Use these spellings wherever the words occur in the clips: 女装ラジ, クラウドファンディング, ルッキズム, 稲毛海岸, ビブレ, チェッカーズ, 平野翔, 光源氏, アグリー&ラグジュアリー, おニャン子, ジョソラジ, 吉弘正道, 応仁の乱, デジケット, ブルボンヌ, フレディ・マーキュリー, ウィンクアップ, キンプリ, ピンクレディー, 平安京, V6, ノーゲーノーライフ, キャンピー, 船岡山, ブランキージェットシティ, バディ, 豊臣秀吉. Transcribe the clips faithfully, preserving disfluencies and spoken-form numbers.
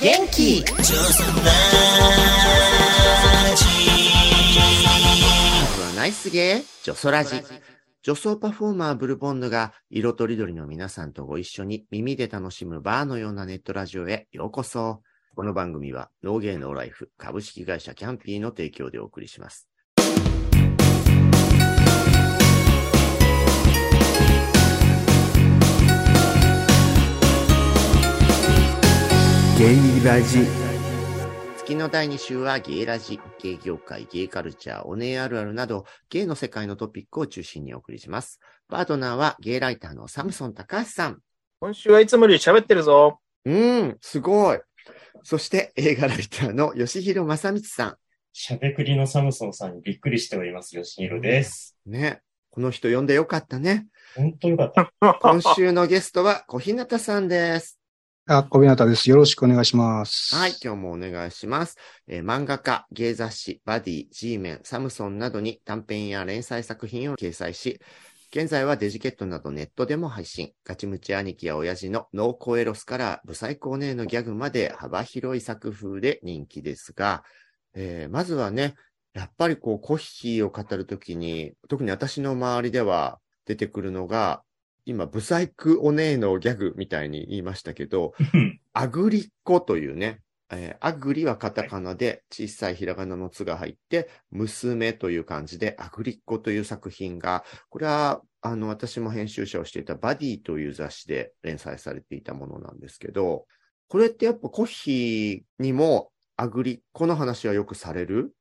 元気上手ラジナイスゲージョソラジ女装パフォーマーブルボンヌが色とりどりの皆さんとご一緒に耳で楽しむバーのようなネットラジオへようこそ。この番組はノーゲーノーライフ株式会社キャンピーの提供でお送りします。ゲイラジ月のだいに週はゲイラジ、ゲイ業界、ゲイカルチャー、オネエあるあるなどゲイの世界のトピックを中心にお送りします。パートナーはゲイライターのサムソン高橋さん。今週はいつもより喋ってるぞ。うん、すごい。そして映画ライターの吉弘正道さん。しゃべくりのサムソンさんにびっくりしております。吉弘です、うん、ね、この人呼んでよかったね。本当よかった今週のゲストは小日向さんです。あ、小日向です。よろしくお願いします。はい、今日もお願いします。えー、漫画家、芸雑誌、バディ、G メン、サムソンなどに短編や連載作品を掲載し、現在はデジケットなどネットでも配信。ガチムチ兄貴や親父の濃厚エロスからブサイクお姉のギャグまで幅広い作風で人気ですが、えー、まずはね、やっぱりこうコヒーを語るときに、特に私の周りでは出てくるのが、今、ブサイクお姉のギャグみたいに言いましたけど、アグリコというね、えー、アグリはカタカナで小さいひらがなのつが入って、娘という漢字でアグリッコという作品が、これはあの私も編集者をしていたバディという雑誌で連載されていたものなんですけど、これってやっぱコヒーにもアグリコの話はよくされる？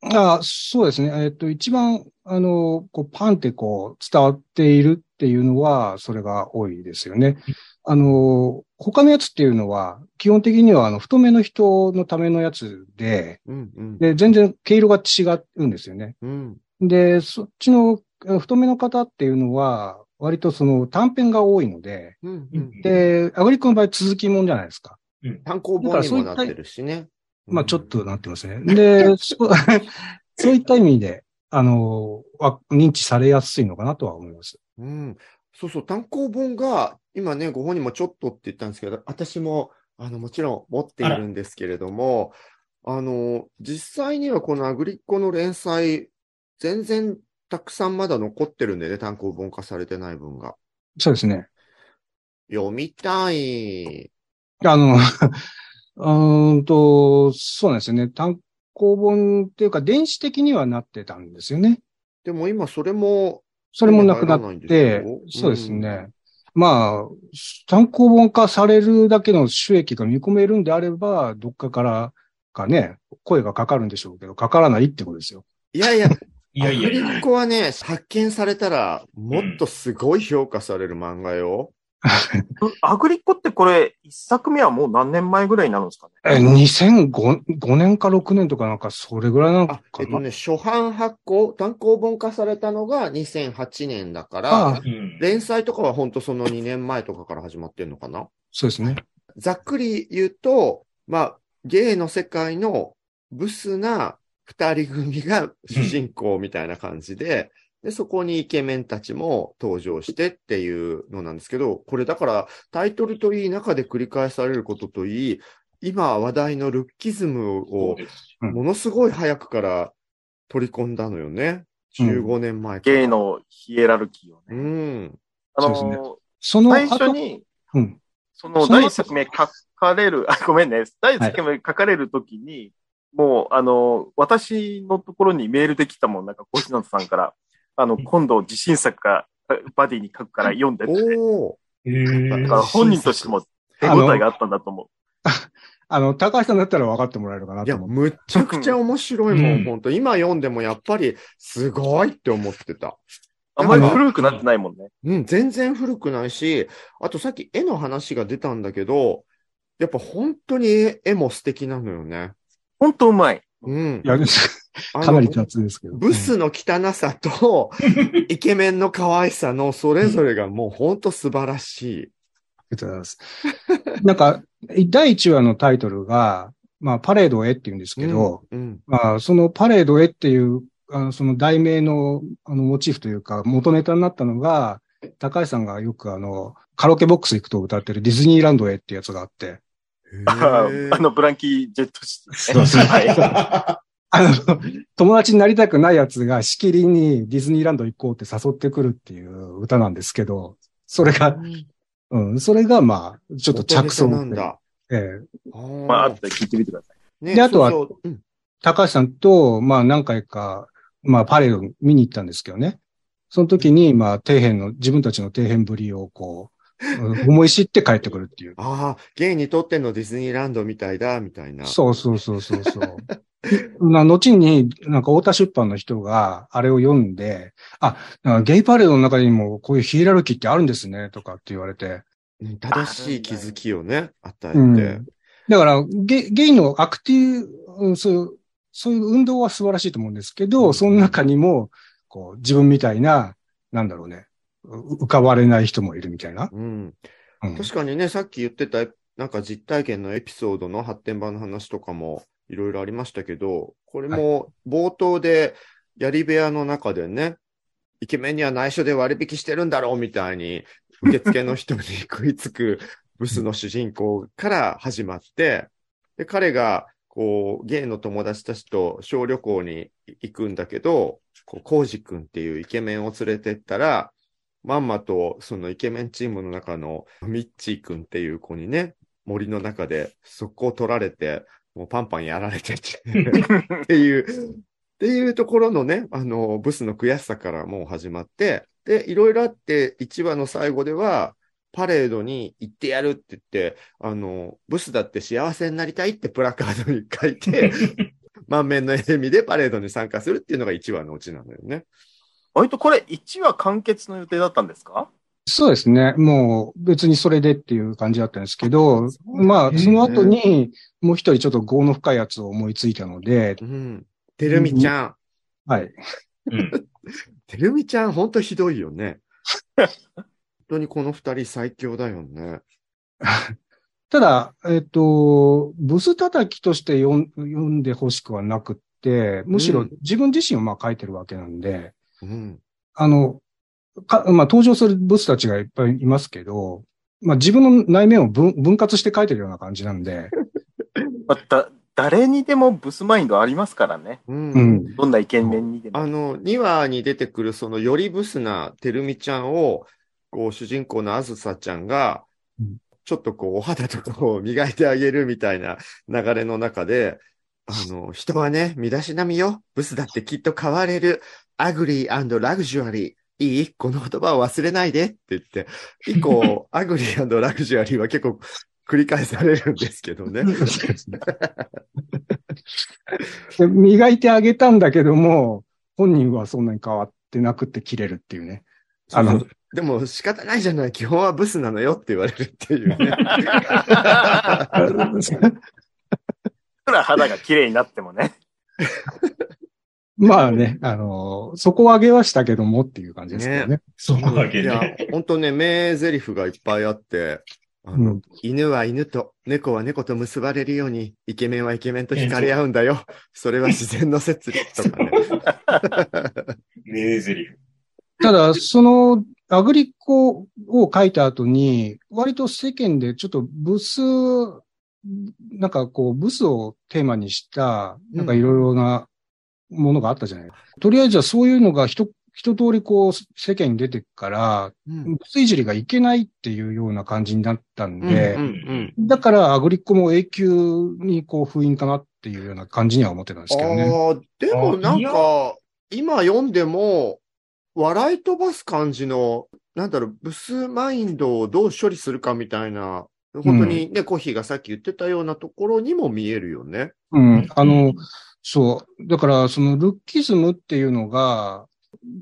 ああ、そうですね。えっと、一番、あの、こう、パンってこう、伝わっているっていうのは、それが多いですよね。あの、他のやつっていうのは、基本的には、あの、太めの人のためのやつで、うんうん、で、全然毛色が違うんですよね。うん、で、そっちの、太めの方っていうのは、割とその、短編が多いので、うんうん、で、アグリックの場合、続きもんじゃないですか。うん、単行本にもなってるしね。まあちょっとなってますね。で、そ, そういった意味で、あの、認知されやすいのかなとは思います。うん。そうそう、単行本が、今ね、ご本人もちょっとって言ったんですけど、私も、あの、もちろん持っているんですけれども、あ, あの、実際にはこのアグリッコの連載、全然たくさんまだ残ってるんでね、単行本化されてない分が。そうですね。読みたい。あの、うんと、そうなんですよね。単行本っていうか、電子的にはなってたんですよね。でも今、それも、それもなくなって、そうですね。うん、まあ、単行本化されるだけの収益が見込めるんであれば、どっかからかね、声がかかるんでしょうけど、かからないってことですよ。いやいや、いやいや。アグリコはね、発見されたら、もっとすごい評価される漫画よ。アグリッコってこれ、一作目はもう何年前ぐらいになるんですかね？え、にせんごねんかろくねんとかなんか、それぐらいなのかな。えっとね、初版発行、単行本化されたのがにせんはちねんだから、連載とかは本当そのにねんまえとかから始まってんのかな？そうですね。ざっくり言うと、まあ、ゲイの世界のブスな二人組が主人公みたいな感じで、で、そこにイケメンたちも登場してっていうのなんですけど、これだからタイトルといい中で繰り返されることといい、今話題のルッキズムをものすごい早くから取り込んだのよね。うん、じゅうごねんまえから。ゲイのヒエラルキーをね。うん。あのー、そうですね。その最初に、うん、そのだいいっさく目書かれる、あ、ごめんね。だいいっさく目書かれるときに、はい、もうあの、私のところにメールできたもん、なんか小日向さんから。あの、今度、自信作が、バディに書くから読んでって。おー。だから本人としても手応えがあったんだと思う。あの、あの高橋さんだったら分かってもらえるかなと思う。いや、むちゃくちゃ面白いもん、うん、本当今読んでもやっぱり、すごいって思ってた。あんまり古くなってないもんね。うん、全然古くないし、あとさっき絵の話が出たんだけど、やっぱ本当に絵も素敵なのよね。本当うまい。うん。いや、かなり雑ですけど、ね。ブスの汚さと、イケメンの可愛さのそれぞれがもうほんと素晴らしい。りがとうございます。なんか、だいいちわのタイトルが、まあ、パレードへって言うんですけど、うんうん、まあ、そのパレードへっていう、あのその題名の、あの、モチーフというか、元ネタになったのが、高橋さんがよくあの、カラオケボックス行くと歌ってるディズニーランドへってやつがあって。あの、ブランキージェットシート。そうそう。はい。あの、友達になりたくないやつがしきりにディズニーランド行こうって誘ってくるっていう歌なんですけど、それが、うん、それがまあ、ちょっと着想なんだ。ええー。まあ、あったら聞いてみてください。ね、で、あとは、そうそう、うん、高橋さんと、まあ何回か、まあパレード見に行ったんですけどね。その時に、まあ、底辺の、自分たちの底辺ぶりをこう、思い知って帰ってくるっていう。ああ、ゲイにとってのディズニーランドみたいだ、みたいな。そうそうそうそうそう。な後に、なんか、太田出版の人が、あれを読んで、あ、ゲイパレードの中にも、こういうヒエラルキーってあるんですね、とかって言われて。正しい気づきをね、与えて。うん、だからゲ、ゲイのアクティブ、そういう、そういう運動は素晴らしいと思うんですけど、うん、その中にも、こう、自分みたいな、なんだろうね、浮かばれない人もいるみたいな。うん。うん、確かにね、さっき言ってた、なんか実体験のエピソードの発展版の話とかも、いろいろありましたけど、これも冒頭でやり部屋の中でね、はい、イケメンには内緒で割引してるんだろうみたいに受付の人に食いつくブスの主人公から始まって、で彼がこうゲイの友達たちと小旅行に行くんだけど、こうコウジ君っていうイケメンを連れてったら、まんまとそのイケメンチームの中のミッチー君っていう子にね、森の中で速攻取られて。もうパンパンやられてっていう、っていうところのね、あの、ブスの悔しさからもう始まって、で、いろいろあって、いちわの最後では、パレードに行ってやるって言って、あの、ブスだって幸せになりたいってプラカードに書いて、満面の笑みでパレードに参加するっていうのがいちわのうちなのよね。割とこれいちわ完結の予定だったんですか？そうですね。もう別にそれでっていう感じだったんですけど、まあその後にもう一人ちょっと業の深いやつを思いついたので。うん。てるみちゃん。うん、はい。うん、てるみちゃんほんとひどいよね。本当にこの二人最強だよね。ただ、えっと、ブス叩きとして読んでほしくはなくって、むしろ自分自身をまあ書いてるわけなんで、うん、あの、かまあ、登場するブスたちがいっぱいいますけど、まあ、自分の内面を 分, 分割して書いてるような感じなんで。また、誰にでもブスマインドありますからね。うん。どんなイケメンにでも。あの、にわに出てくる、そのよりブスなてるみちゃんを、こう、主人公のあずさちゃんが、ちょっとこう、お肌とかを磨いてあげるみたいな流れの中で、あの、人はね、身だしなみよ。ブスだってきっと変われる。アグリー&ラグジュアリー。いい？この言葉を忘れないでって言って、以降、アグリー&ラグジュアリーは結構繰り返されるんですけどね。磨いてあげたんだけども、本人はそんなに変わってなくて切れるっていうね。あの、でも仕方ないじゃない、基本はブスなのよって言われるっていうね。いくら肌が綺麗になってもね。まあね、あのー、そこを上げはしたけどもっていう感じですけどね。ね、そこ上げね。いや、ほんとね、名台詞がいっぱいあって、あの、うん、犬は犬と、猫は猫と結ばれるように、イケメンはイケメンと惹かれ合うんだよ。それは自然の摂理とかね。名台詞。ただ、その、アグリコを書いた後に、割と世間でちょっとブス、なんかこう、ブスをテーマにした、なんかいろいろな、うん、ものがあったじゃない。とりあえずはそういうのが一、一通りこう世間に出てから、うん、ブスいじりがいけないっていうような感じになったんで、うんうんうん、だからアグリッコも永久にこう封印かなっていうような感じには思ってたんですけどね。あ、でもなんか今読んでも笑い飛ばす感じの、なんだろう、ブスマインドをどう処理するかみたいな、本当にね、うん、コッヒーがさっき言ってたようなところにも見えるよね。うん、あの、そう。だから、そのルッキズムっていうのが、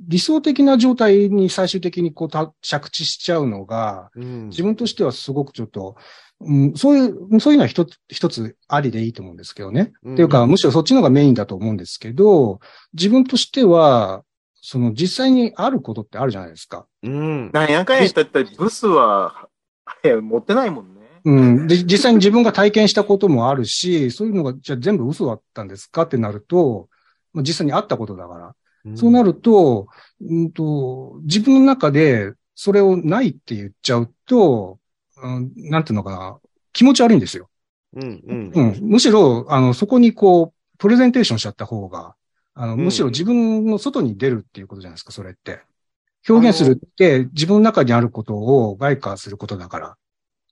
理想的な状態に最終的にこう着地しちゃうのが、うん、自分としてはすごくちょっと、うん、そういう、そういうのは一つ、一つありでいいと思うんですけどね。うん、っていうか、むしろそっちの方がメインだと思うんですけど、自分としては、その実際にあることってあるじゃないですか。うん。何やかんやったって、ブスはあれ持ってないもんね。うん。で、実際に自分が体験したこともあるし、そういうのが、じゃあ全部嘘だったんですかってなると、実際にあったことだから。うん、そうなると、うんと、自分の中でそれをないって言っちゃうと、うん、なんていうのかな、気持ち悪いんですよ。うんうんうん、むしろ、あの、そこにこう、プレゼンテーションしちゃった方が、あの、むしろ自分の外に出るっていうことじゃないですか、それって。表現するって自分の中にあることを外化することだから。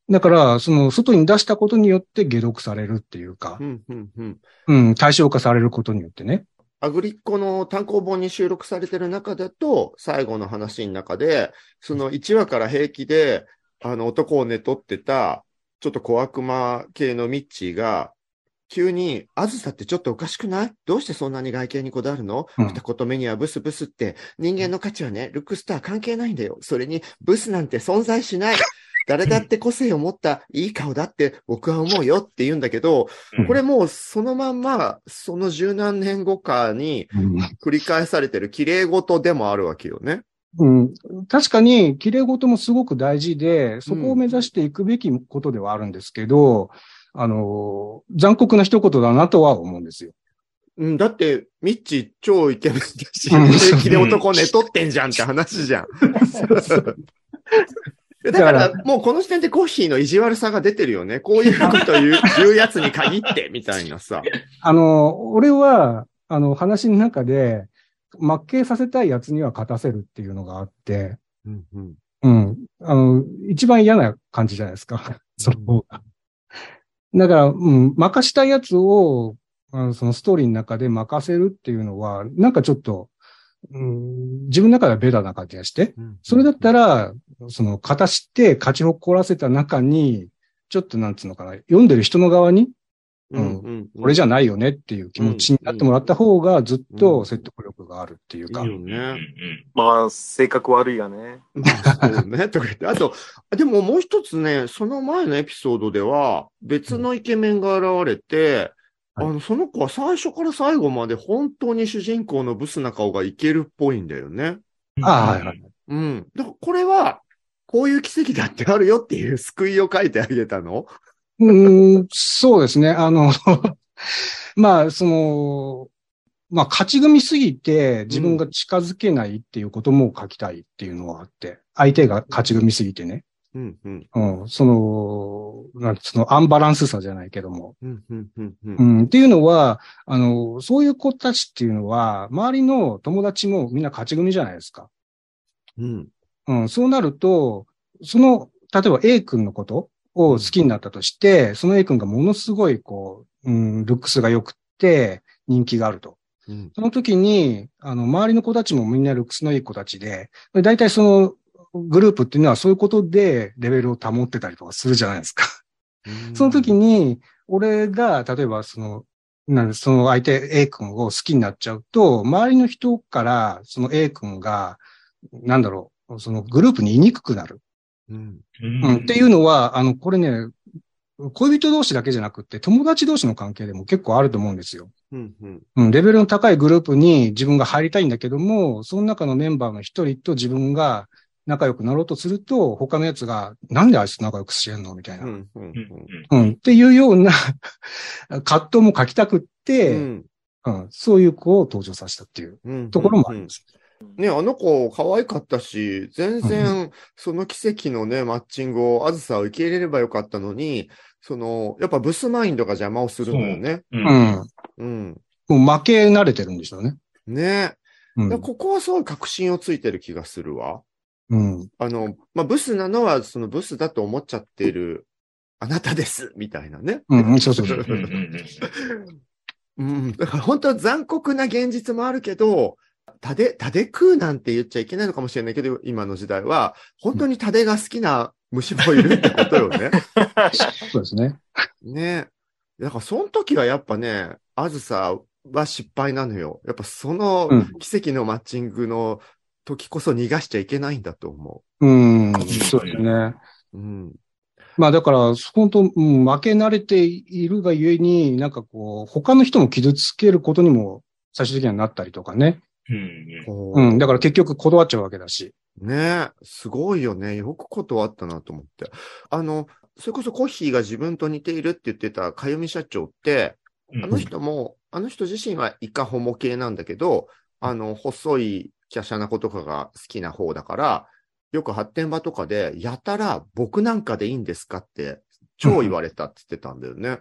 だから、その、外に出したことによって解読されるっていうか、うんうんうんうん、対象化されることによってね。アグリッコの単行本に収録されてる中だと、最後の話の中で、そのいちわから平気で、あの、男を寝取ってた、ちょっと小悪魔系のミッチーが、急に、あずさってちょっとおかしくない？どうしてそんなに外見にこだわるの？うん、二言目にはブスブスって、人間の価値はね、ルックスとは関係ないんだよ。それに、ブスなんて存在しない。誰だって個性を持ったいい顔だって僕は思うよって言うんだけど、これもうそのまんま、その十何年後かに繰り返されてる綺麗事でもあるわけよね。うん、確かに、綺麗事もすごく大事で、そこを目指していくべきことではあるんですけど、うん、あの、残酷な一言だなとは思うんですよ。うん、だって、ミッチー超イケメンだし、平気で男寝取ってんじゃんって話じゃん。そうそうだから、もうこの時点でコッヒーの意地悪さが出てるよね。こういうこと言う、言うやつに限って、みたいなさ。あの、俺は、あの、話の中で、負けさせたいやつには勝たせるっていうのがあって、うんうんうん、あの一番嫌な感じじゃないですか。その方がだから、うん、負かしたいやつをあのそのストーリーの中で負かせるっていうのはなんかちょっと、うん、自分の中ではベタな感じがして、うんうんうん、それだったらその勝たして勝ち誇らせた中にちょっとなんつうのかな読んでる人の側に。うんうんうん、俺じゃないよねっていう気持ちになってもらった方がずっと説得力があるっていうか。うんうん、いいよね。まあ、性格悪いやね。まあ、そうね。とか言って。あと、でももう一つね、その前のエピソードでは、別のイケメンが現れて、うん、あの、その子は最初から最後まで本当に主人公のブスな顔がいけるっぽいんだよね。ああ、はいはい。うん。だからこれは、こういう奇跡だってあるよっていう救いを書いてあげたのうん、そうですね。あの、まあ、その、まあ、勝ち組すぎて自分が近づけないっていうことも書きたいっていうのはあって、相手が勝ち組すぎてね。うんうんうん、その、なんそのアンバランスさじゃないけども、うんうんうんうんうん。っていうのは、あの、そういう子たちっていうのは、周りの友達もみんな勝ち組じゃないですか。うんうん、そうなると、その、例えば A 君のことを好きになったとして、その A 君がものすごい、こう、うん、ルックスが良くて、人気があると、うん。その時に、あの、周りの子たちもみんなルックスのいい子たちで、だいたいそのグループっていうのはそういうことでレベルを保ってたりとかするじゃないですか。うん、その時に、俺が、例えばその、なんその相手 A 君を好きになっちゃうと、周りの人から、その A 君が、なんだろう、そのグループに居にくくなる。うんうん、っていうのは、あの、これね、恋人同士だけじゃなくって、友達同士の関係でも結構あると思うんですよ。うんうんうん、レベルの高いグループに自分が入りたいんだけども、その中のメンバーの一人と自分が仲良くなろうとすると、他のやつが、なんであいつと仲良くしてんのみたいな、うんうんうんうん。っていうような葛藤も書きたくって、うんうん、そういう子を登場させたっていうところもあります。うんうんうんね、あの子可愛かったし、全然その奇跡のね、マッチングを、あずさを受け入れればよかったのに、その、やっぱブスマインドが邪魔をするのよね。うん。うん。もう負け慣れてるんでしょうね。ね。うん、ここはすごい確信をついてる気がするわ。うん。あの、まあ、ブスなのは、そのブスだと思っちゃっている、あなたです、みたいなね。うん、そうそうそう。うん。だから本当は残酷な現実もあるけど、タデ、タデ食うなんて言っちゃいけないのかもしれないけど、今の時代は、本当にタデが好きな虫もいるってことよね。そうですね。ねえ。だから、その時はやっぱね、あずさは失敗なのよ。やっぱその奇跡のマッチングの時こそ逃がしちゃいけないんだと思う。うん、うん、そうですね。うん。まあだから、本当、うん、負け慣れているがゆえに、なんかこう、他の人も傷つけることにも最終的にはなったりとかね。うん、うん、だから結局断っちゃうわけだし。ねえ、すごいよね。よく断ったなと思って。あの、それこそコッヒーが自分と似ているって言ってたかゆみ社長って、あの人も、あの人自身はイカホモ系なんだけど、あの、細い華奢な子とかが好きな方だから、よく発展場とかで、やたら僕なんかでいいんですかって、超言われたって言ってたんだよね。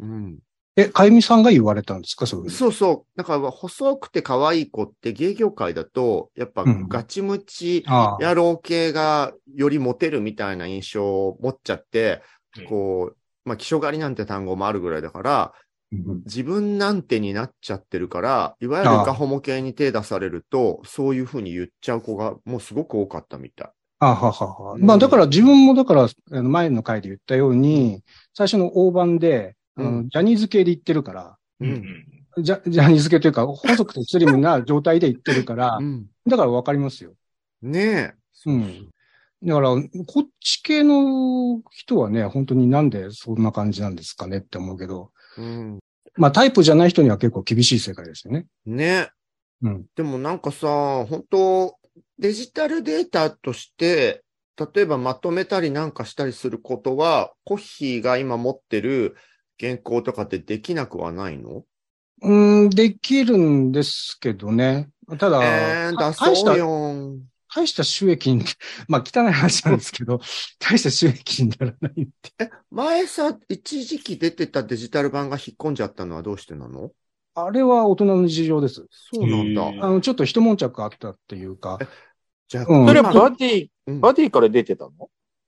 うん。え、かゆみさんが言われたんですか、それ。そうそう。だから、細くて可愛い子って芸業界だと、やっぱガチムチ野郎系がよりモテるみたいな印象を持っちゃって、うん、こう、まあ、気象狩りなんて単語もあるぐらいだから、うん、自分なんてになっちゃってるから、いわゆるガホモ系に手出されると、そういうふうに言っちゃう子がもうすごく多かったみたい。あははは。まあ、だから自分もだから、前の回で言ったように、最初の大盤で、うん、ジャニーズ系で言ってるから、うん、ジャ、ジャニーズ系というか、細くてスリムな状態で言ってるから、うん、だからわかりますよ。ねえ。うん。だから、こっち系の人はね、本当になんでそんな感じなんですかねって思うけど、うん、まあタイプじゃない人には結構厳しい世界ですよね。ねえ。うん。でもなんかさ、本当デジタルデータとして、例えばまとめたりなんかしたりすることは、コッヒーが今持ってる原稿とかってできなくはないの？うん、できるんですけどね。ただ、えー、だそうよ。大した収益に、まあ汚い話なんですけど、大した収益にならないって。え、前さ、一時期出てたデジタル版が引っ込んじゃったのはどうしてなの？あれは大人の事情です。そうなんだ。あの、ちょっと一悶着あったっていうか。じゃあ、うん、それはバディ、うん、バディから出てたの？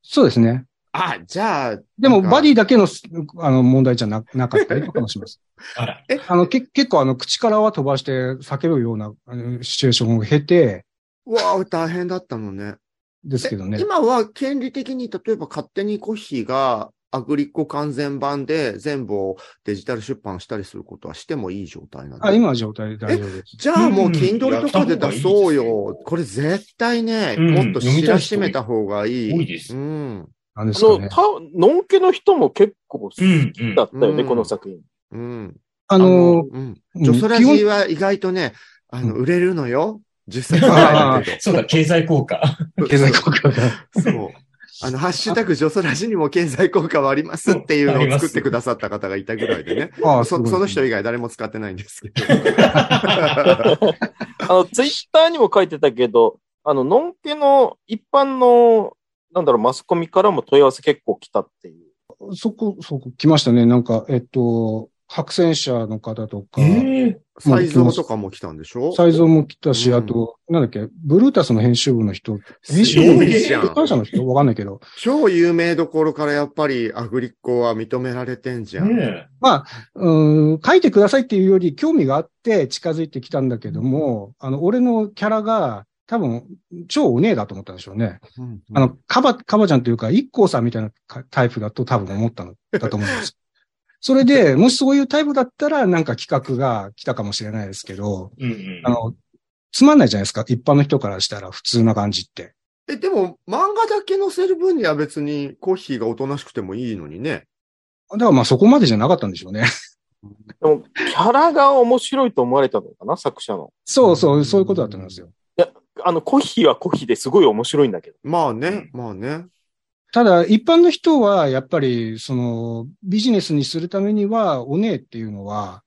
そうですね。あ、じゃあ。でも、バディだけの、あの、問題じゃ な, なかったりとかもします。あら。え、あの、け結構、あの、口からは飛ばして叫ぶようなシチュエーションを経て。うわぁ、大変だったのね。ですけどね。今は、権利的に、例えば、勝手にコッヒーが、アグリコ完全版で全部をデジタル出版したりすることはしてもいい状態なんです。あ、今は状態大丈夫です。じゃあもう Kindle とかで出そうよ。うん、これ絶対ね、うん、もっと知らしめた方がいい。多いです。うん。なんですかね。あの、のんけの人も結構好きだったよね、うん、この作品。うん。あのー、うん。ジョソラジーは意外とね、あの、売れるのよ。実際は。そうだ、経済効果。経済効果が。そう。あの、ハッシュタグジョソラジにも経済効果はありますっていうのを作ってくださった方がいたぐらいでね。ああ、そ、その人以外誰も使ってないんですけど。あの、ツイッターにも書いてたけど、あの、のんけの一般の、なんだろう、マスコミからも問い合わせ結構来たっていう。そこ、そこ来ましたね。なんか、えっと、白戦車の方とか。えぇ、ー、サイとかも来たんでしょ？サイも来たし、うん、あと、なんだっけ、ブルータスの編集部の人。編集部の人わかんないけど。超有名どころからやっぱりアグリッコは認められてんじゃん。ね、まあ、うん、書いてくださいっていうより興味があって近づいてきたんだけども、あの、俺のキャラが、多分、超お姉だと思ったんでしょうね。うんうん、あの、カバ、カバちゃんというか、一行さんみたいなタイプだと多分思ったのだと思います。それで、もしそういうタイプだったら、なんか企画が来たかもしれないですけど、うんうん、あの、つまんないじゃないですか。一般の人からしたら普通な感じって。え、でも、漫画だけ載せる分には別にコッヒーがおとなしくてもいいのにね。だからまあそこまでじゃなかったんでしょうね。でも、キャラが面白いと思われたのかな、作者の。そうそう、そういうことだと思いますよ。あの、コッヒーはコッヒーですごい面白いんだけど。まあね、まあね。ただ、一般の人は、やっぱり、その、ビジネスにするためには、おねえっていうのは、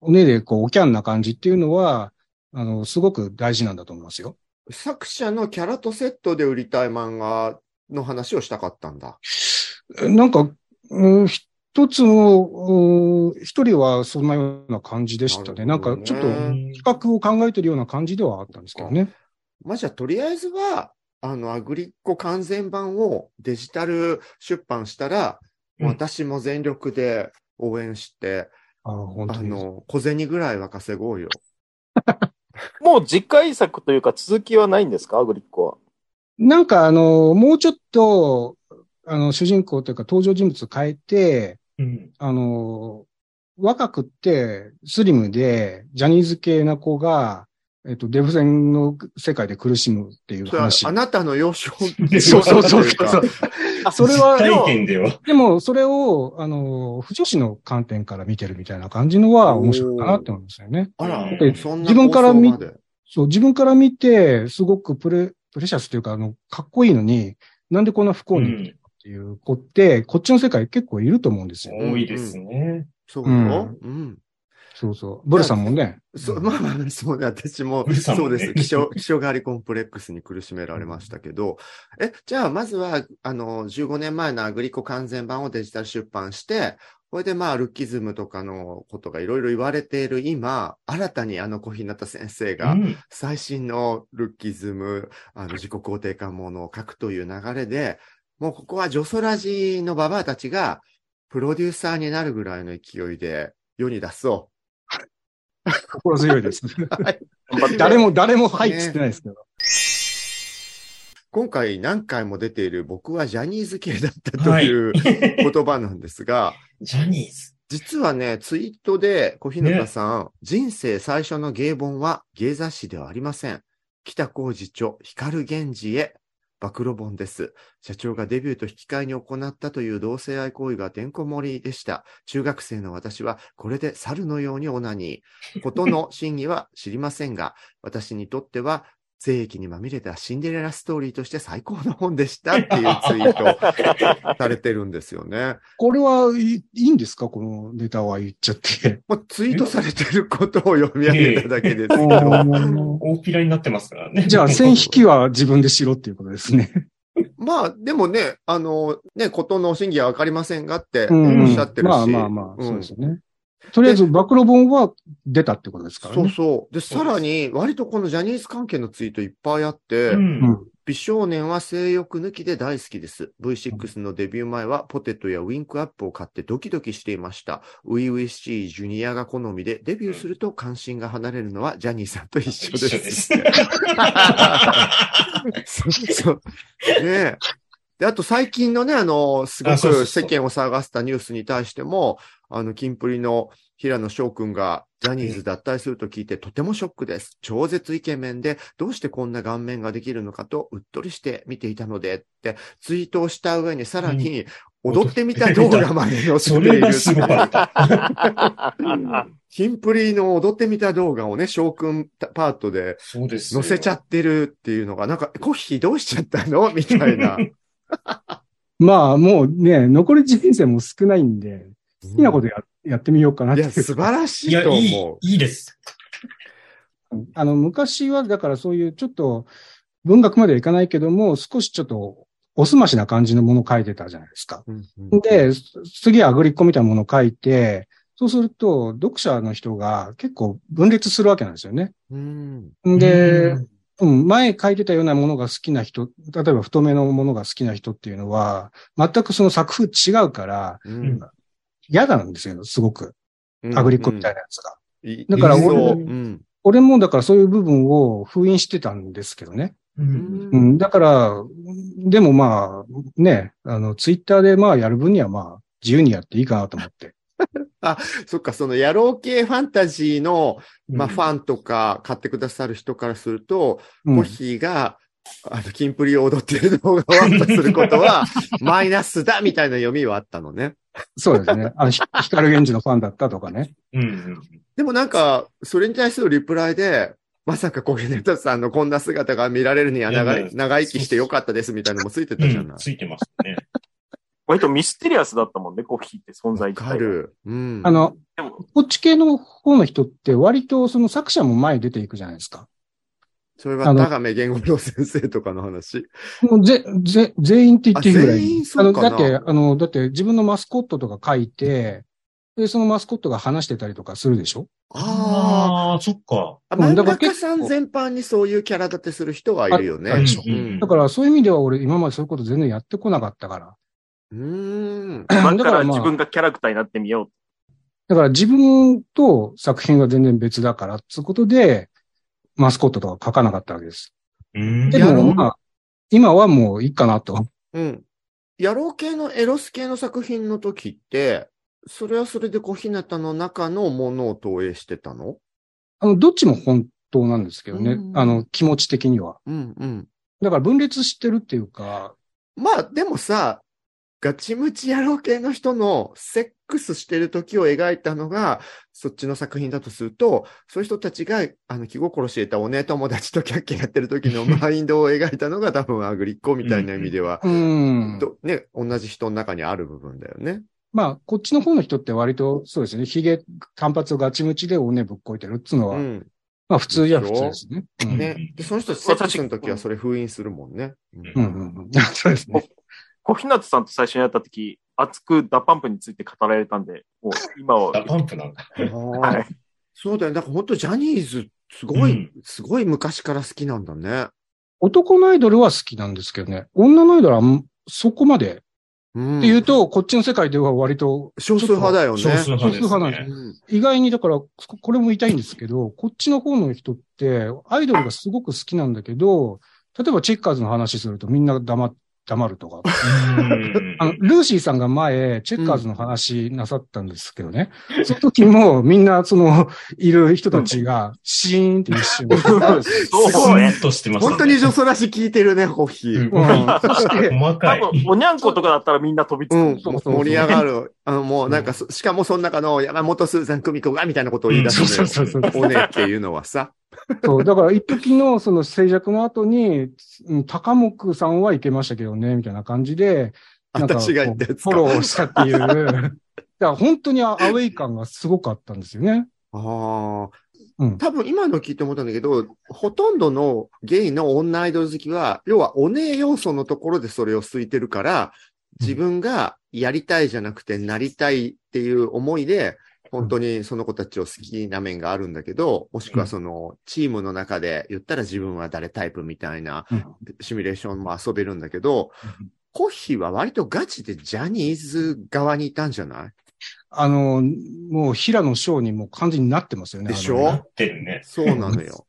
おねえで、こう、おキャンな感じっていうのは、あの、すごく大事なんだと思いますよ。作者のキャラとセットで売りたい漫画の話をしたかったんだ。なんか、うん、一つの、一人はそんなような感じでしたね。な, ねなんか、ちょっと、企画を考えてるような感じではあったんですけどね。まあ、じゃあ、とりあえずは、あの、アグリッコ完全版をデジタル出版したら、うん、私も全力で応援して、あ, 本当にあの、小銭ぐらいは稼ごうよ。もう次回作というか続きはないんですか、アグリッコは。なんかあの、もうちょっと、あの、主人公というか登場人物を変えて、うん、あの、若くってスリムでジャニーズ系な子が、えっと、デブ戦の世界で苦しむっていう話。あなたの幼少期。そうそうそうそう。それは、体験では。でも、それを、あの、腐女子の観点から見てるみたいな感じのは面白いかなって思うんですよね。あら、そんな自分から見、そう、自分から見て、すごくプレ、プレシャスというか、あの、かっこいいのに、なんでこんな不幸にっていう子って、うん、こっちの世界結構いると思うんですよ、ね。多いですね。そうよ。うん。うんそうそう。ブルさんもね。そう、まあまあ、そうね。私も、ね、そうです。気象、気象がありコンプレックスに苦しめられましたけど。え、じゃあ、まずは、あの、じゅうごねんまえのアグリコ完全版をデジタル出版して、これでまあ、ルッキズムとかのことがいろいろ言われている今、新たにあの小日向先生が、最新のルッキズム、うん、あの、自己肯定感ものを書くという流れで、もうここはジョソラジのババアたちが、プロデューサーになるぐらいの勢いで、世に出そう。心強いです、ねはい、誰も誰もはいっつってないですけど、ね、今回何回も出ている僕はジャニーズ系だったという、はい、言葉なんですがジャニーズ実はねツイートで小日向さん、ね、人生最初の芸本は芸雑誌ではありません北浩二著光源氏へ暴露本です。社長がデビューと引き換えに行ったという同性愛行為がてんこ盛りでした。中学生の私はこれで猿のようにオナニー。ことの真偽は知りませんが、私にとっては精液にまみれたシンデレラストーリーとして最高の本でしたっていうツイートされてるんですよね。これはい、いいんですかこのネタは言っちゃって。まあ、ツイートされてることを読み上げただけですけど。大ピラになってますからね。じゃあ、線引きは自分でしろっていうことですね。まあ、でもね、あの、ね、ことの真偽はわかりませんがっておっしゃってるし。うんうん、まあまあまあ、うん、そうですよね。とりあえず、暴露本は出たってことですからね。そうそう。で、さらに、割とこのジャニーズ関係のツイートいっぱいあって、うん、美少年は性欲抜きで大好きです。ブイシックス のデビュー前は、ポテトやウィンクアップを買ってドキドキしていました。初々しいジュニアが好みで、デビューすると関心が離れるのはジャニーさんと一緒です。一緒です。そうそう。ねえ。で、あと最近のね、あの、すごく世間を騒がせたニュースに対しても、あの、キンプリの平野翔くんがジャニーズ脱退すると聞いてとてもショックです。超絶イケメンで、どうしてこんな顔面ができるのかとうっとりして見ていたのでってツイートをした上にさらに踊ってみた動画まで載せている。それがすごかった。キンプリの踊ってみた動画をね、翔くんパートで載せちゃってるっていうのが、なんかコッヒーどうしちゃったのみたいな。まあもうね、残り人生も少ないんで、好きなこと や,、うん、やってみようかなっていう。いや、素晴らしいと思う。いや、いい、いいです。あの、昔は、だからそういうちょっと文学まではいかないけども、少しちょっとおすましな感じのものを書いてたじゃないですか。うんうん、で、次はアグリッコみたいなものを書いて、そうすると読者の人が結構分裂するわけなんですよね。うん、で、うんうん、前書いてたようなものが好きな人、例えば太めのものが好きな人っていうのは、全くその作風違うから、うん、嫌なんですよ、すごく。アグリッコみたいなやつが。うん、だから俺、うん、俺もだからそういう部分を封印してたんですけどね。うんうん、だから、でもまあ、ね、あの、ツイッターでまあやる分にはまあ、自由にやっていいかなと思って。あ、そっか、その野郎系ファンタジーの、まあ、ファンとか買ってくださる人からすると、うん、コッヒーが、あの、キンプリを踊ってる動画をアップすることは、マイナスだみたいな読みはあったのね。そうですね。あの、光源氏のファンだったとかね。うん。でもなんか、それに対するリプライで、まさか小日向さんのこんな姿が見られるには長い、長生きしてよかったですみたいなのもついてたじゃない、うん、ついてますね。割とミステリアスだったもんね、コッヒーって存在自体。わかる。うん。あの、こっち系の方の人って割とその作者も前に出ていくじゃないですか。それは高目源五郎先生とかの話。もうぜ、ぜ、全員って言っていいぐらい。全員そうかな。あの、だって、あの、だって自分のマスコットとか書いて、で、そのマスコットが話してたりとかするでしょ？ああ、そっか。漫画家さん全般にそういうキャラ立てする人はいるよね。でしょ、うん。だからそういう意味では俺今までそういうこと全然やってこなかったから。うーん。だから自分がキャラクターになってみよう。だから自分と作品は全然別だから、つうことで、マスコットとか書かなかったわけです。うん。でもまあ、今はもういいかなと。うん。野郎系のエロス系の作品の時って、それはそれで小日向の中のものを投影してたの？あの、どっちも本当なんですけどね。あの、気持ち的には。うんうん。だから分裂してるっていうか。まあ、でもさ、ガチムチ野郎系の人のセックスしてる時を描いたのがそっちの作品だとすると、そういう人たちがあの気心知れたおねえ友達とキャッキャやってる時のマインドを描いたのが多分アグリッコみたいな意味では、うんとね、同じ人の中にある部分だよね。まあこっちの方の人って割とそうですね、ひげ短髪をガチムチでおねぶっこいてるっつうのは、うん、まあ普通じゃ普通ですね。うん、ね、でその人セックスの時はそれ封印するもんね。うんうんうん、そうですね。小日向さんと最初に会ったとき、熱くダパンプについて語られたんで、もう今は。ダパンプなんだ。はい、そうだよね。だから本当ジャニーズ、すごい、うん、すごい昔から好きなんだね。男のアイドルは好きなんですけどね。女のアイドルはそこまで。うん、っていうと、こっちの世界では割と。少数派だよね。少数派ですね。少数派なんです、うん。意外に、だから、これも言いたいんですけど、こっちの方の人って、アイドルがすごく好きなんだけど、例えばチェッカーズの話するとみんな黙って、黙るとかあの。ルーシーさんが前、チェッカーズの話なさったんですけどね。うん、その時も、みんな、その、いる人たちが、シーンって一瞬。そうね。本当に女装らし聞いてるね、コッヒー。うん、そして、細かい。多分、おにゃんことかだったらみんな飛びつく。うん、そうそうそう、盛り上がる。あの、もうなんか、うん、しかもその中の山本スーザン久美子が、みたいなことを言い出す、うん。そうそうそうそう。おねっていうのはさ。そう、だから一時のその静寂の後に、高木さんはいけましたけどね、みたいな感じで、なんか私が言ったやつかフォローしたっていう。だから本当にアウェイ感がすごくあったんですよね。ああ。うん、多分今の聞いて思ったんだけど、ほとんどのゲイの女アイドル好きは、要はお姉要素のところでそれを空いてるから、自分がやりたいじゃなくてなりたいっていう思いで、本当にその子たちを好きな面があるんだけど、もしくはそのチームの中で言ったら自分は誰タイプみたいなシミュレーションも遊べるんだけど、うん、コッヒーは割とガチでジャニーズ側にいたんじゃない？あの、もう平野翔にもう完全になってますよね。でしょ？なってるね。そうなのよ。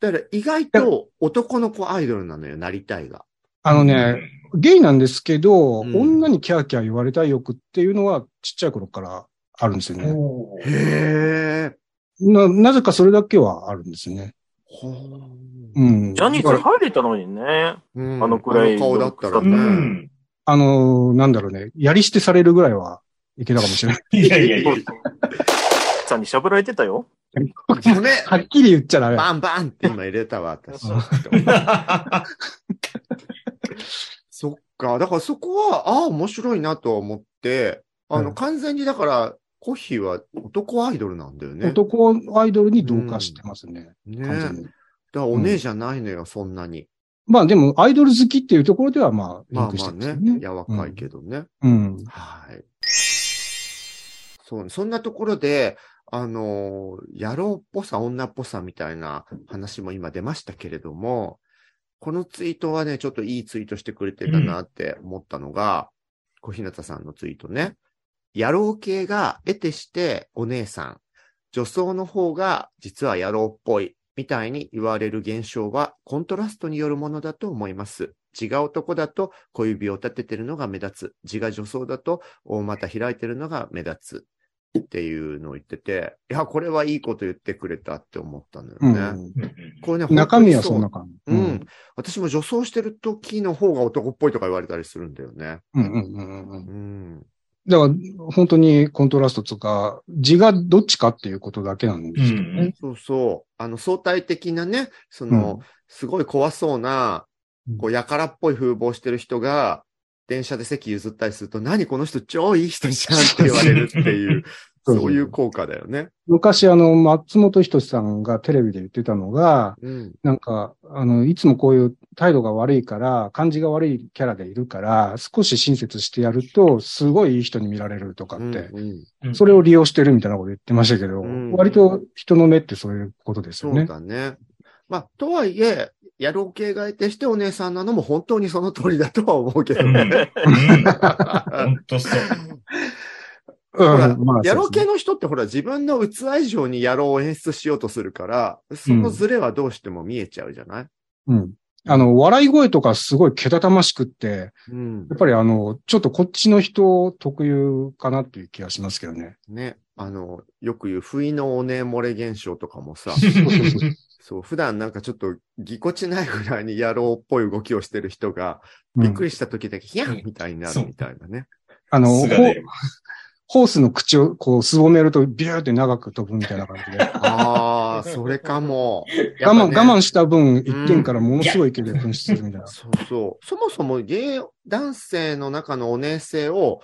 だから意外と男の子アイドルなのよ、なりたいが。あのね、ゲイなんですけど、うん、女にキャーキャー言われたい欲っていうのはちっちゃい頃からあるんですよね。へー。な、なぜかそれだけはあるんですね。ほー。うん。ジャニーズ入れたのにね。うん、あのくらいの顔だったらね。うん、あのー、なんだろうね。やり捨てされるぐらいはいけたかもしれない。いやいやいや。さんにしゃぶられてたよ。はっきり言っちゃダメ。バンバンって今入れたわ、私。そっか。だからそこは、ああ、面白いなと思って、あの、うん、完全にだから、コッヒーは男アイドルなんだよね。男アイドルに同化してますね。うん、ね、完全に。だからお姉じゃないのよ、うん、そんなに。まあでも、アイドル好きっていうところではまあ、リンクしてますね。まあまあね。柔らかいけどね。うん。うん、はい。そう、そんなところで、あの、野郎っぽさ、女っぽさみたいな話も今出ましたけれども、このツイートはね、ちょっといいツイートしてくれてたなって思ったのが、小日向さんのツイートね。野郎系が得てしてお姉さん、女装の方が実は野郎っぽいみたいに言われる現象はコントラストによるものだと思います。地が男だと小指を立ててるのが目立つ。地が女装だと大股開いてるのが目立つっていうのを言ってて、いや、これはいいこと言ってくれたって思ったんだよね。うん、これね、中身はそんな感じ。うん。うん、私も女装してる時の方が男っぽいとか言われたりするんだよね。うんうんうんうん。うんだから、本当にコントラストとか、字がどっちかっていうことだけなんですけどね。うん、そうそう。あの、相対的なね、その、うん、すごい怖そうな、こう、やからっぽい風貌してる人が、電車で席譲ったりすると、何この人超いい人じゃんって言われるっていう、そういう効果だよね。昔、あの、松本人志さんがテレビで言ってたのが、うん、なんか、あの、いつもこういう態度が悪いから、感じが悪いキャラでいるから、少し親切してやると、すごいいい人に見られるとかって、うんうん、それを利用してるみたいなこと言ってましたけど、うん、割と人の目ってそういうことですよね。そうだね。まあ、とはいえ、野郎系がいてしてお姉さんなのも本当にその通りだとは思うけどね。本当そう。ほら、うんまあね、野郎系の人ってほら自分の器以上に野郎を演出しようとするから、そのズレはどうしても見えちゃうじゃない？うん。あの、笑い声とかすごいけたたましくって、うん、やっぱりあの、ちょっとこっちの人特有かなっていう気がしますけどね。ね。あの、よく言う不意のおねえ漏れ現象とかもさ、そう普段なんかちょっとぎこちないぐらいに野郎っぽい動きをしてる人が、うん、びっくりした時だけヒヤンみたいになるみたいなね。あのホ、ホースの口をこうすぼめるとビューって長く飛ぶみたいな感じで。ああ、それかも。我慢、ね、我慢した分、一点からものすごい勢いで噴出するみたいな。そうそう。そもそもゲイ男性の中のお姉性を、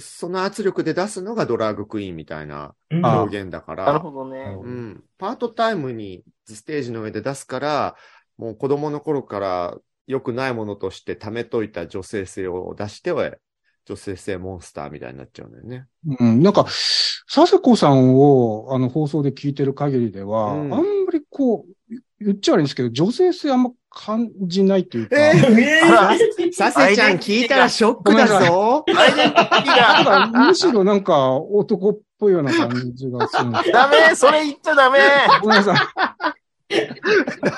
その圧力で出すのがドラァグクイーンみたいな表現だから、うん、なるほどね、うん、パートタイムにステージの上で出すからもう子供の頃から良くないものとして溜めといた女性性を出しては女性性モンスターみたいになっちゃうんだよね、うん、なんか笹子さんをあの放送で聞いてる限りでは、うん、あんまりこう言っちゃ悪いんですけど女性性あんま感じないというか。えー、えー、させちゃん聞いたらショックだぞ。なんかむしろなんか男っぽいような感じがするんです。ダメ、それ言っちゃダメ。ごめんなさい。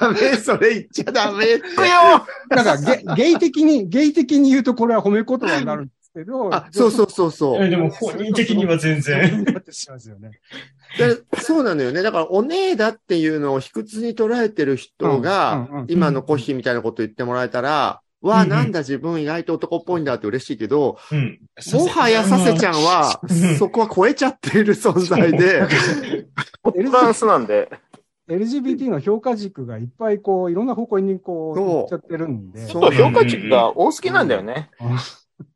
ダメ、それ言っちゃダメ。行くよ。なんかゲイ的に、ゲイ的に言うとこれは褒め言葉になるんですけど。あ、そうそうそうそう。でも本人的には全然。そうなのよね。だから、お姉だっていうのを卑屈に捉えてる人が、うんうんうん、今のコッヒーみたいなこと言ってもらえたら、うんうん、わあ、なんだ自分意外と男っぽいんだって嬉しいけど、うん、もはやさせちゃんは、うん、そこは超えちゃっている存在で、フランスなんで。エルジービーティー の評価軸がいっぱいこう、いろんな方向にこう、行っちゃってるんで。ちょっと評価軸が多すぎなんだよね。うんうん、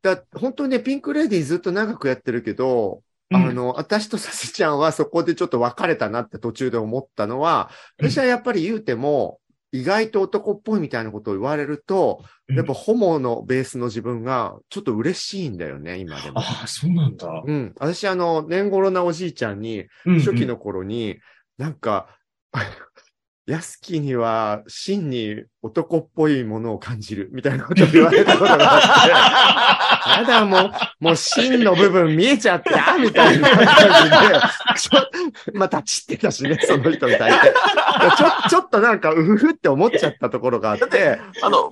だ本当にね、ピンクレディーずっと長くやってるけど、あの、うん、私とさせちゃんはそこでちょっと別れたなって途中で思ったのは、私はやっぱり言うても、意外と男っぽいみたいなことを言われると、うん、やっぱホモのベースの自分がちょっと嬉しいんだよね、今でも。ああ、そうなんだ。うん。私あの、年頃なおじいちゃんに、初期の頃に、うんうん、なんか、ヤスキには真に男っぽいものを感じるみたいなことを言われたことがあって、ただもう、もう真の部分見えちゃったみたいな感じで、また散ってたしね、その人みたいに。ちょ、ちょっとなんかうふふって思っちゃったところがあって、あの、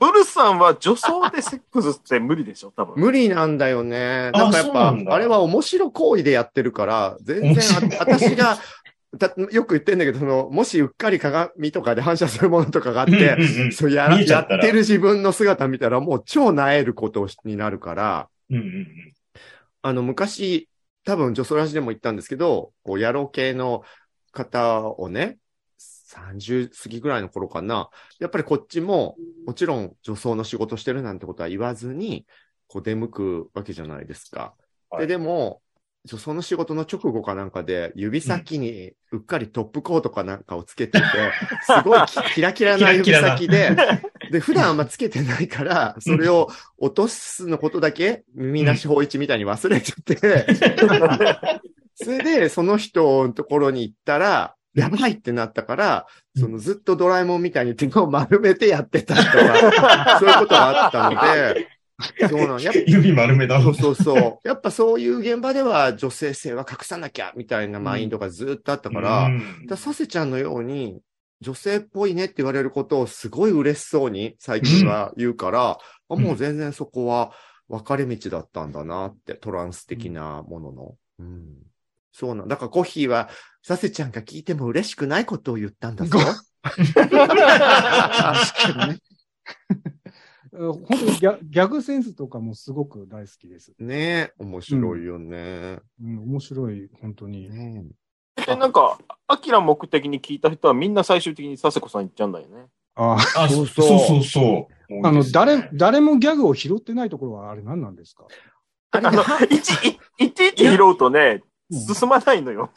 ブルさんは女装でセックスって無理でしょ多分。無理なんだよね。なんかやっぱ、あれは面白行為でやってるから、全然私が、だよく言ってんだけど、その、もしうっかり鏡とかで反射するものとかがあって、うんうんうん、そうやら、やってる自分の姿見たらもう超萎えることになるから、うんうんうん、あの、昔、多分女装ラジでも言ったんですけど、こう、野郎系の方をね、さんじゅう過ぎぐらいの頃かな、やっぱりこっちも、もちろん女装の仕事してるなんてことは言わずに、こう出向くわけじゃないですか。はい、で、でも、女装の仕事の直後かなんかで、指先にうっかりトップコートかなんかをつけてて、すごいキラキラな指先で、で、普段あんまつけてないから、それを落とすのことだけ、耳なし法一みたいに忘れちゃって、それで、その人のところに行ったら、やばいってなったから、そのずっとドラえもんみたいに手を丸めてやってたとか、そういうことがあったので、そうなんやっぱ指丸めだろう。そうそう。やっぱそういう現場では女性性は隠さなきゃみたいなマインドがずっとあったから、うん、だからサセちゃんのように女性っぽいねって言われることをすごい嬉しそうに最近は言うから、うん、もう全然そこは分かれ道だったんだなって、トランス的なものの。うん、そうなんだからコッヒーはサセちゃんが聞いても嬉しくないことを言ったんだぞ。確かにね。本当にギャ、ギャグセンスとかもすごく大好きです。ねえ、面白いよね。うん、うん、面白い、本当に。ね、え、なんか、アキラ目的に聞いた人はみんな最終的に佐世子さん行っちゃうんだよね。ああ、そうそうそうそうそう、ね。あの、誰、誰もギャグを拾ってないところはあれ何なんですか？あの、いちいち拾うとね、進まないのよ。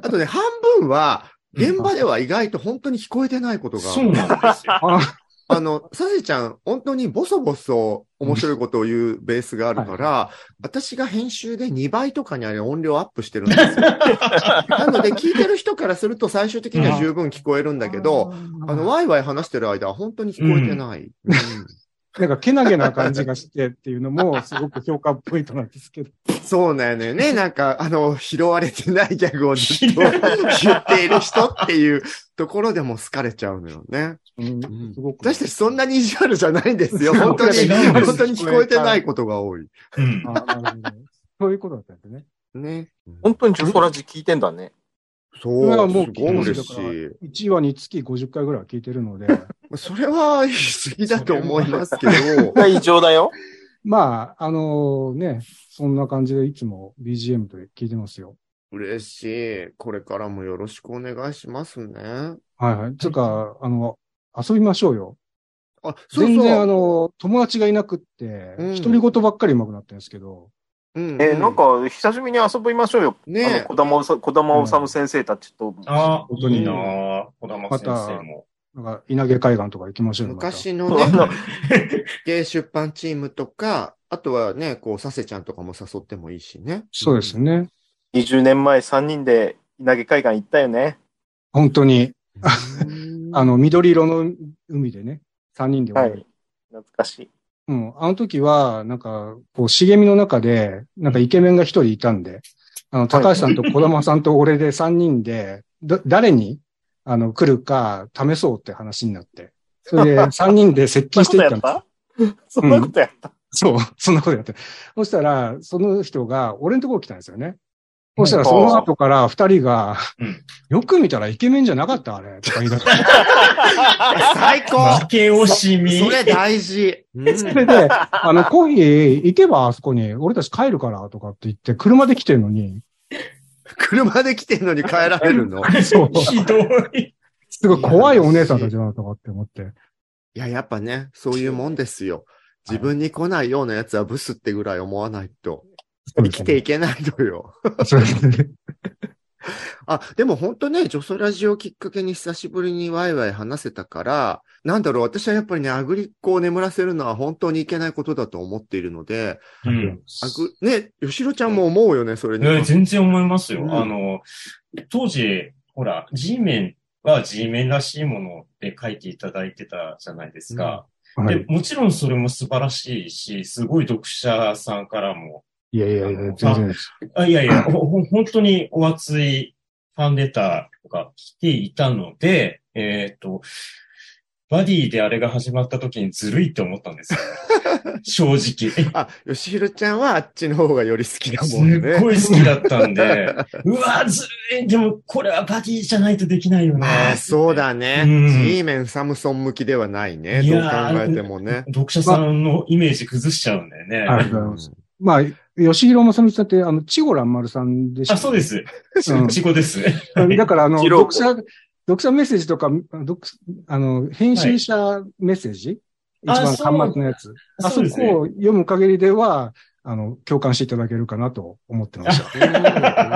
あとね、半分は、現場では意外と本当に聞こえてないことがある。そうなんですよ。あの、サセちゃん、本当にボソボソ面白いことを言うベースがあるから、はい、私が編集でにばいとかにあれ音量アップしてるんですよ。なので、聞いてる人からすると最終的には十分聞こえるんだけど、あ, あの、ワイワイ話してる間は本当に聞こえてない。うんうん、なんか、けなげな感じがしてっていうのも、すごく評価ポイントなんですけど。そうだよね。ね、なんか、あの、拾われてないギャグをずっと言っている人っていうところでも好かれちゃうのよね。うん、すごく私たちそんなに意地悪じゃないんですよ。本当に、本当に聞こえてないことが多い。うん、あ、なるほど。そういうことだったんですね。ね。本当に女装ラジ聞いてんだね。そう、もう聞いてるし。いちわにつきごじゅっかいぐらいは聞いてるので。それは言い過ぎだと思いますけど。異常だよ。まあ、あのー、ね、そんな感じでいつも ビージーエム で聞いてますよ。嬉しい。これからもよろしくお願いしますね。はいはい。つうか、あの、遊びましょうよ。あ、そうそう。全然あの、友達がいなくって、独り言ばっかり上手くなってるんですけど。うんうん、えー、なんか、久しぶりに遊びましょうよ。ねえ。小玉治先生たちと。うん、ああ、本当にな、小玉先生も。なんか、稲毛海岸とか行きましょうよ。昔のね、芸出版チームとか、あとはね、こう、させちゃんとかも誘ってもいいしね。そうですね。うん、にじゅうねんまえさんにんで稲毛海岸行ったよね。本当に。あの、緑色の海でね、さんにんで泳いで。はい。懐かしい。うん。あの時は、なんか、こう、茂みの中で、なんかイケメンが一人いたんで、あの、高橋さんと小玉さんと俺でさんにんで、ど、誰に、あの、来るか、試そうって話になって。それで、さんにんで接近していったんです。そんなことやった、うん、そう、そんなことやった。そしたら、その人が、俺のところ来たんですよね。そしたら、その後から、二人が、よく見たらイケメンじゃなかったあれ、とか言い出して。最高負け惜しみ。それ大事。それで、あの、コーヒー行けばあそこに、俺たち帰るから、とかって言って、車で来てるのに、車で来てんのに帰られるのそう。ひどい。すごい怖いお姉さんたちだなとかって思って。いや、やっぱね、そういうもんですよ。自分に来ないようなやつはブスってぐらい思わないと。生きていけないのよ。そうですね。あ、でも本当ね、女装ラジオをきっかけに久しぶりにワイワイ話せたから、なんだろう、私はやっぱりね、アグリッコを眠らせるのは本当にいけないことだと思っているので、うん、アグね、よしろちゃんも思うよね、それね。全然思いますよ。うん、あの、当時、ほら、G メンは G メンらしいもので書いていただいてたじゃないですか、うんはいで。もちろんそれも素晴らしいし、すごい読者さんからも、いやいやいや、全然です。あ、いやいや、本当にお熱いファンレターが来ていたので、えっと、バディであれが始まった時にずるいって思ったんですよ。正直。あ、よしひろちゃんはあっちの方がより好きだもんね。すっごい好きだったんで、うわ、ずるい。でも、これはバディじゃないとできないよね。あ、そうだね。G メン、サムソン向きではないね。どう考えてもね。読者さんのイメージ崩しちゃうんだよね。ありがとうございます。まあ、吉弘正美さんって、あの、千吾蘭丸さんでした、ね。あ、そうです。うん、千吾です。だから、あの、読者、読者メッセージとか、読あの、編集者メッセージ、はい、一番端末のやつ。あ、そうですね。あそこを読む限りでは、あの、共感していただけるかなと思ってました。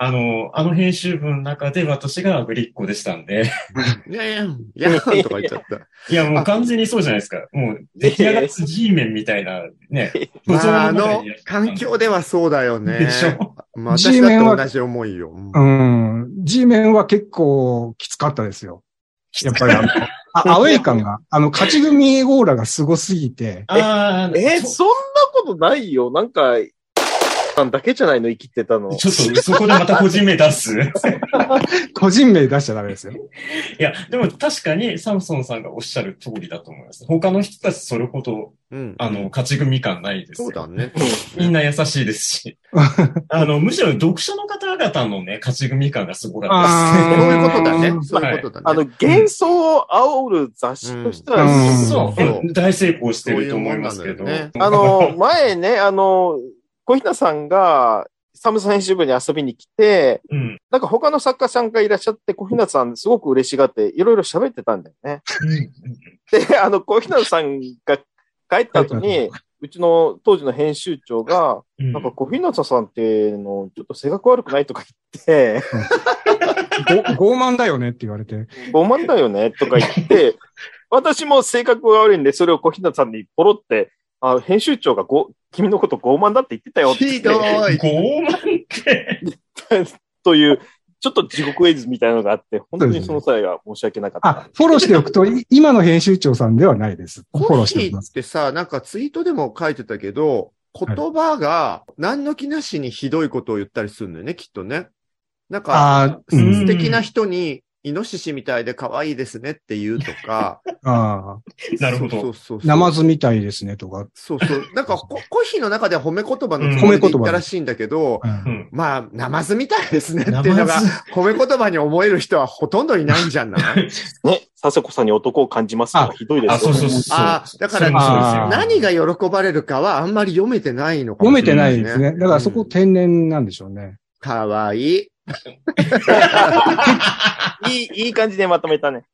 あの、あの編集部の中で私がアグリッコでしたんで。いやいや、いやーとか言っちゃった。いや、もう完全にそうじゃないですか。もう出来上がった G メンみたいなね。まあ、あの、環境ではそうだよね。でしょ。まあ、私だと同じ思いよ。うん。G メンは結構きつかったですよ。やっぱりあの、アウェイ感が、あの、勝ち組オーラがすごすぎて。あーえー、そんなことないよ。なんか、さんだけじゃないの生きてたの。ちょっと、そこでまた個人名出す。個人名出しちゃダメですよ。いや、でも確かにサムソンさんがおっしゃる通りだと思います。他の人たちそれほど、うん、あの、勝ち組感ないですよ。そうだね。みんな優しいですし。あの、むしろ読者の方々のね、勝ち組感がすごかったですね。そういうことだね。そういうことだね。あの、幻想を煽る雑誌としては、そう、大成功してると思いますけど。あの、前ね、あの、小日向さんが、サムソン編集部に遊びに来て、うん、なんか他の作家さんがいらっしゃって、小日向さんすごく嬉しがって、いろいろ喋ってたんだよね。で、あの、小日向さんが帰った後に、うちの当時の編集長が、うん、なんか小日向さんっての、ちょっと性格悪くないとか言って、うん、傲慢だよねって言われて。傲慢だよねとか言って、私も性格が悪いんで、それを小日向さんにポロって、あ編集長がご君のこと傲慢だって言ってたよって。ひどい。傲慢って。という、ちょっと地獄絵図みたいなのがあって、本当にその際は申し訳なかった。あ、フォローしておくと、今の編集長さんではないです。フォローしておきます。ってさ、なんかツイートでも書いてたけど、言葉が何の気なしにひどいことを言ったりするんだよね、きっとね。なんか、素敵な人にイノシシみたいで可愛いですねって言うとか。ああ。なるほど。そうそうそう。ナマズみたいですねとか。そうそう。なんか、コーヒーの中では褒め言葉のつもりで言ったらしいんだけど、うんうん、まあ、ナマズみたいですねっていうのが、褒め言葉に思える人はほとんどいないんじゃないね。佐世子さんに男を感じますか？ひどいですね。あ、そうそうそうそう。ああ、だから、何が喜ばれるかはあんまり読めてないのかもしれないですね。読めてないですね。だからそこ天然なんでしょうね。可愛い。いい、いい感じでまとめたね。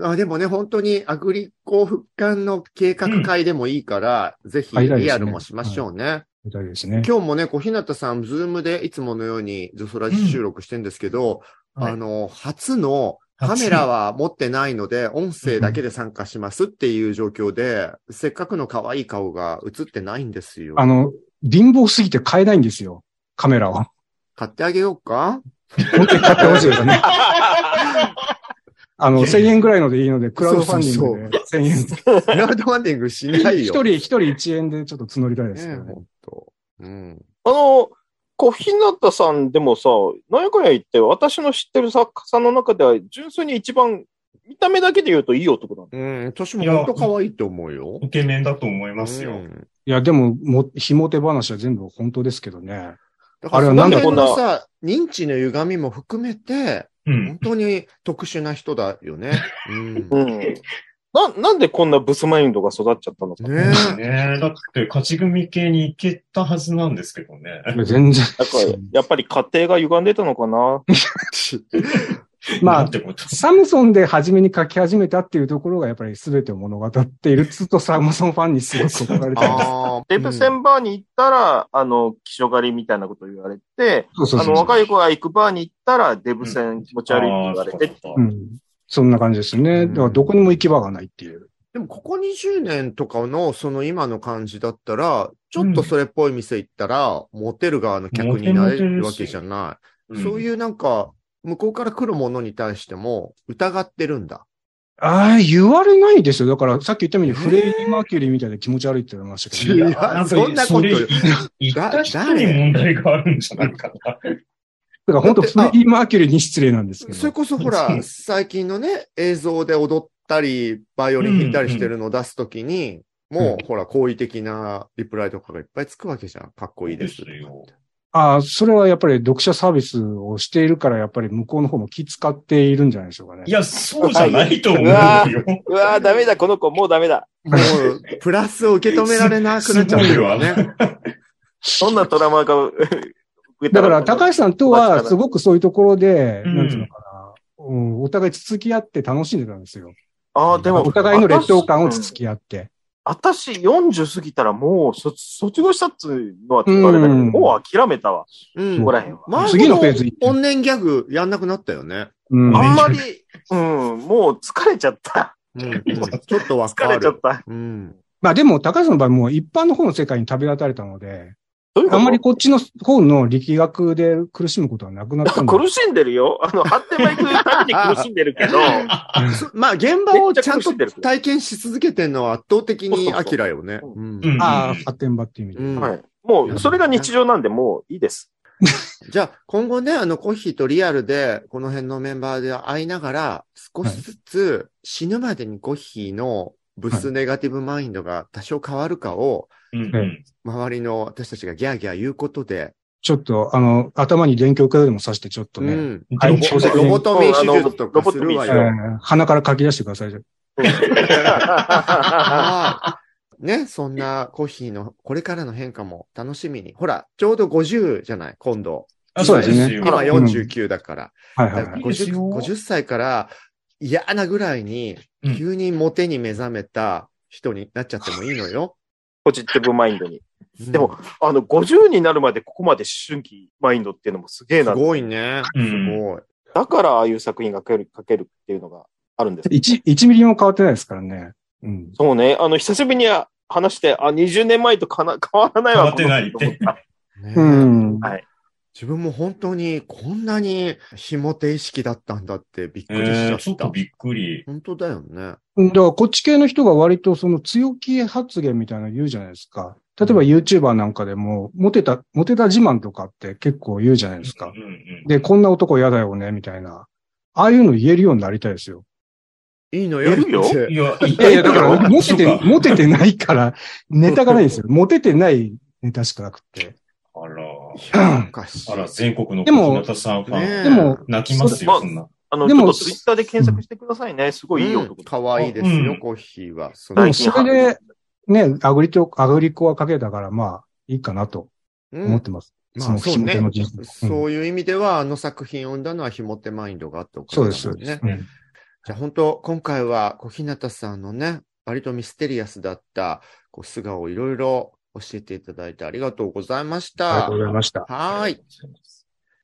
あでもね、本当にアグリコ復刊の計画会でもいいから、うん、ぜひリアルもしましょうね。みたいですね。今日もね、小日向さん、ズームでいつものようにゾソラジ収録してるんですけど、うん、あの、はい、初のカメラは持ってないので、音声だけで参加しますっていう状況で、うん、せっかくの可愛い顔が映ってないんですよ。あの、貧乏すぎて買えないんですよ、カメラを。買ってあげようか？本当に買ってほしいですよね。あの、せんえんぐらいのでいいので、クラウドファンディングで。そうそうそう、せんえん。クラウドファンディングしないよ。一人、一人いちえんでちょっと募りたいですけどね。本当。うん。あの、小日向さんでもさ、何やかんや言って、私の知ってる作家さんの中では、純粋に一番、見た目だけで言うといい男なんだ。うん、私も本当可愛いと思うよ。イケメンだと思いますよ。うん、いや、でも、も、ひも手話は全部本当ですけどね。あれはなんだこんなさ、認知の歪みも含めて、うん、本当に特殊な人だよね。うんうん、な、なんでこんなブスマインドが育っちゃったのかね。ねえ、だって勝ち組系に行けたはずなんですけどね。全然。だからやっぱり家庭が歪んでたのかな。まあ、サムソンで初めに書き始めたっていうところがやっぱり全てを物語っている。ずっとサムソンファンにすごく怒られたんです。あデブセンバーに行ったら、あの、気象狩りみたいなことを言われて、そうそうそうそう、あの、若い子が行くバーに行ったら、デブセン気持ち悪いって言われて、うん、うん。そんな感じですね。だからどこにも行き場がないっていう。でもここにじゅうねんとかのその今の感じだったら、ちょっとそれっぽい店行ったら、モテる側の客になれるわけじゃない。うん、そういうなんか、向こうから来るものに対しても疑ってるんだ。ああ、言われないですよ。だから、さっき言ったように、フレイディ・マーキュリーみたいで気持ち悪いって言われましたけど、ね。いや、そんなこと言う。言った人に問題があるんじゃないかな。だから本当、フレイディ・マーキュリーに失礼なんですけど。それこそほら、最近のね、映像で踊ったり、バイオリン弾いたりしてるのを出すときに、うんうん、もうほら、好意的なリプライとかがいっぱいつくわけじゃん。かっこいいです。ああ、それはやっぱり読者サービスをしているから、やっぱり向こうの方も気使っているんじゃないでしょうかね。いや、そうじゃないと思うよ。うわぁ、ダメだ、この子、もうダメだ。もう、プラスを受け止められなくなっちゃうよね。そんなトラウマが受けたら。だから、高橋さんとは、すごくそういうところで、うん、なんていうのかな、うん、お互いつつき合って楽しんでたんですよ。ああ、でも。お互いの劣等感をつつき合って。私よんじゅう過ぎたらもう卒、卒業したっつうのは言われたけど、うん、もう諦めたわ。うん。ここら辺は。次のページ。本年ギャグやんなくなったよね。うん。あんまり、うん、もう疲れちゃった。うん、うん。ちょっとわかる。疲れちゃった。うん。まあでも、高橋さんの場合もう一般の方の世界に旅立たれたので、どういうこと？あんまりこっちの方の力学で苦しむことはなくなったんだ。苦しんでるよ。あの、発展バイクのために苦しんでるけど。まあ、現場をちゃんと体験し続けてるのは圧倒的にアキラよね。ああ、発展場っていう意味で、うん、はい。もう、それが日常なんで、もういいです。じゃあ、今後ね、あの、コヒーとリアルで、この辺のメンバーで会いながら、少しずつ死ぬまでにコヒーのブスネガティブマインドが多少変わるかを、うんうん、周りの私たちがギャーギャー言うことで。ちょっと、あの、頭に電極でも刺して、ちょっとね。うん、ロボトミー手術とかするわよ。えー、鼻から書き出してください。ね、そんなコヒーのこれからの変化も楽しみに。ほら、ちょうどごじゅうじゃない、今度。あ、そうですね。今よんじゅうきゅうだから。うん、はいはい。ごじゅう、ごじゅっさいから嫌なぐらいに、急にモテに目覚めた人になっちゃってもいいのよ。ポジティブマインドに。でも、うん、あの、ごじゅうになるまでここまで思春期マインドっていうのもすげえな。すごいね。すごい。だから、ああいう作品が書ける、書けるっていうのがあるんです。いち、いちミリも変わってないですからね。うん。そうね。あの、久しぶりに話して、あ、にじゅうねんまえとかな変わらないわ。変わってないって。うん。はい。自分も本当にこんなにひも手意識だったんだってびっくりしちゃった。えー、ちょっとびっくり。本当だよね。だからこっち系の人が割とその強気発言みたいなの言うじゃないですか。例えば YouTuber なんかでも、モテた、モテた自慢とかって結構言うじゃないですか。うんうんうん、で、こんな男嫌だよね、みたいな。ああいうの言えるようになりたいですよ。いいのやるよ。いや、いや、だから僕モテて、モテてないから、ネタがないですよ。モテてないネタしかなくて。あら、あら、全国の小日向さんファン。でも、でも泣きますよ、そんな。あの、でも、ツイッターで検索してくださいね。すごいいい男。かわいいですよ、うん、コッヒーは。それで、ね、アグリと、アグリコはかけたから、まあ、いいかなと思ってます。うん、まあ、そうね、うん。そういう意味では、あの作品を生んだのはひもてマインドがあったおかげだもんね。そうです、そうです。うん、じゃあ本当、今回は、小日向さんのね、割とミステリアスだった、こう、素顔をいろいろ教えていただいてありがとうございました。ありがとうございました。はい。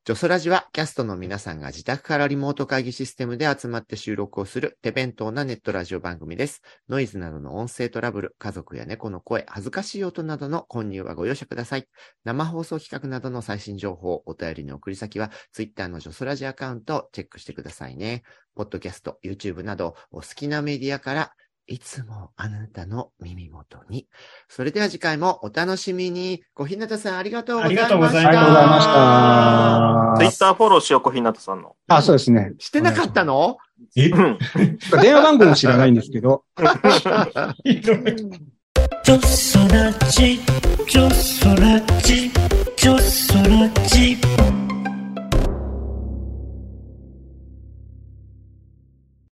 ジョソラジはキャストの皆さんが自宅からリモート会議システムで集まって収録をする手弁当なネットラジオ番組です。ノイズなどの音声トラブル、家族や猫の声、恥ずかしい音などの混入はご容赦ください。生放送企画などの最新情報、お便りの送り先はツイッターのジョソラジアカウントをチェックしてくださいね。ポッドキャスト、YouTube などお好きなメディアからいつもあなたの耳元に。それでは次回もお楽しみに。小日向さんありがとうございました。ありがとうございました。ツイッターフォローしよう、小日向さんの。あ、そうですね。してなかったの？え？電話番号も知らないんですけど。ちょっそらち、ちょっそらち、ちょっそらち。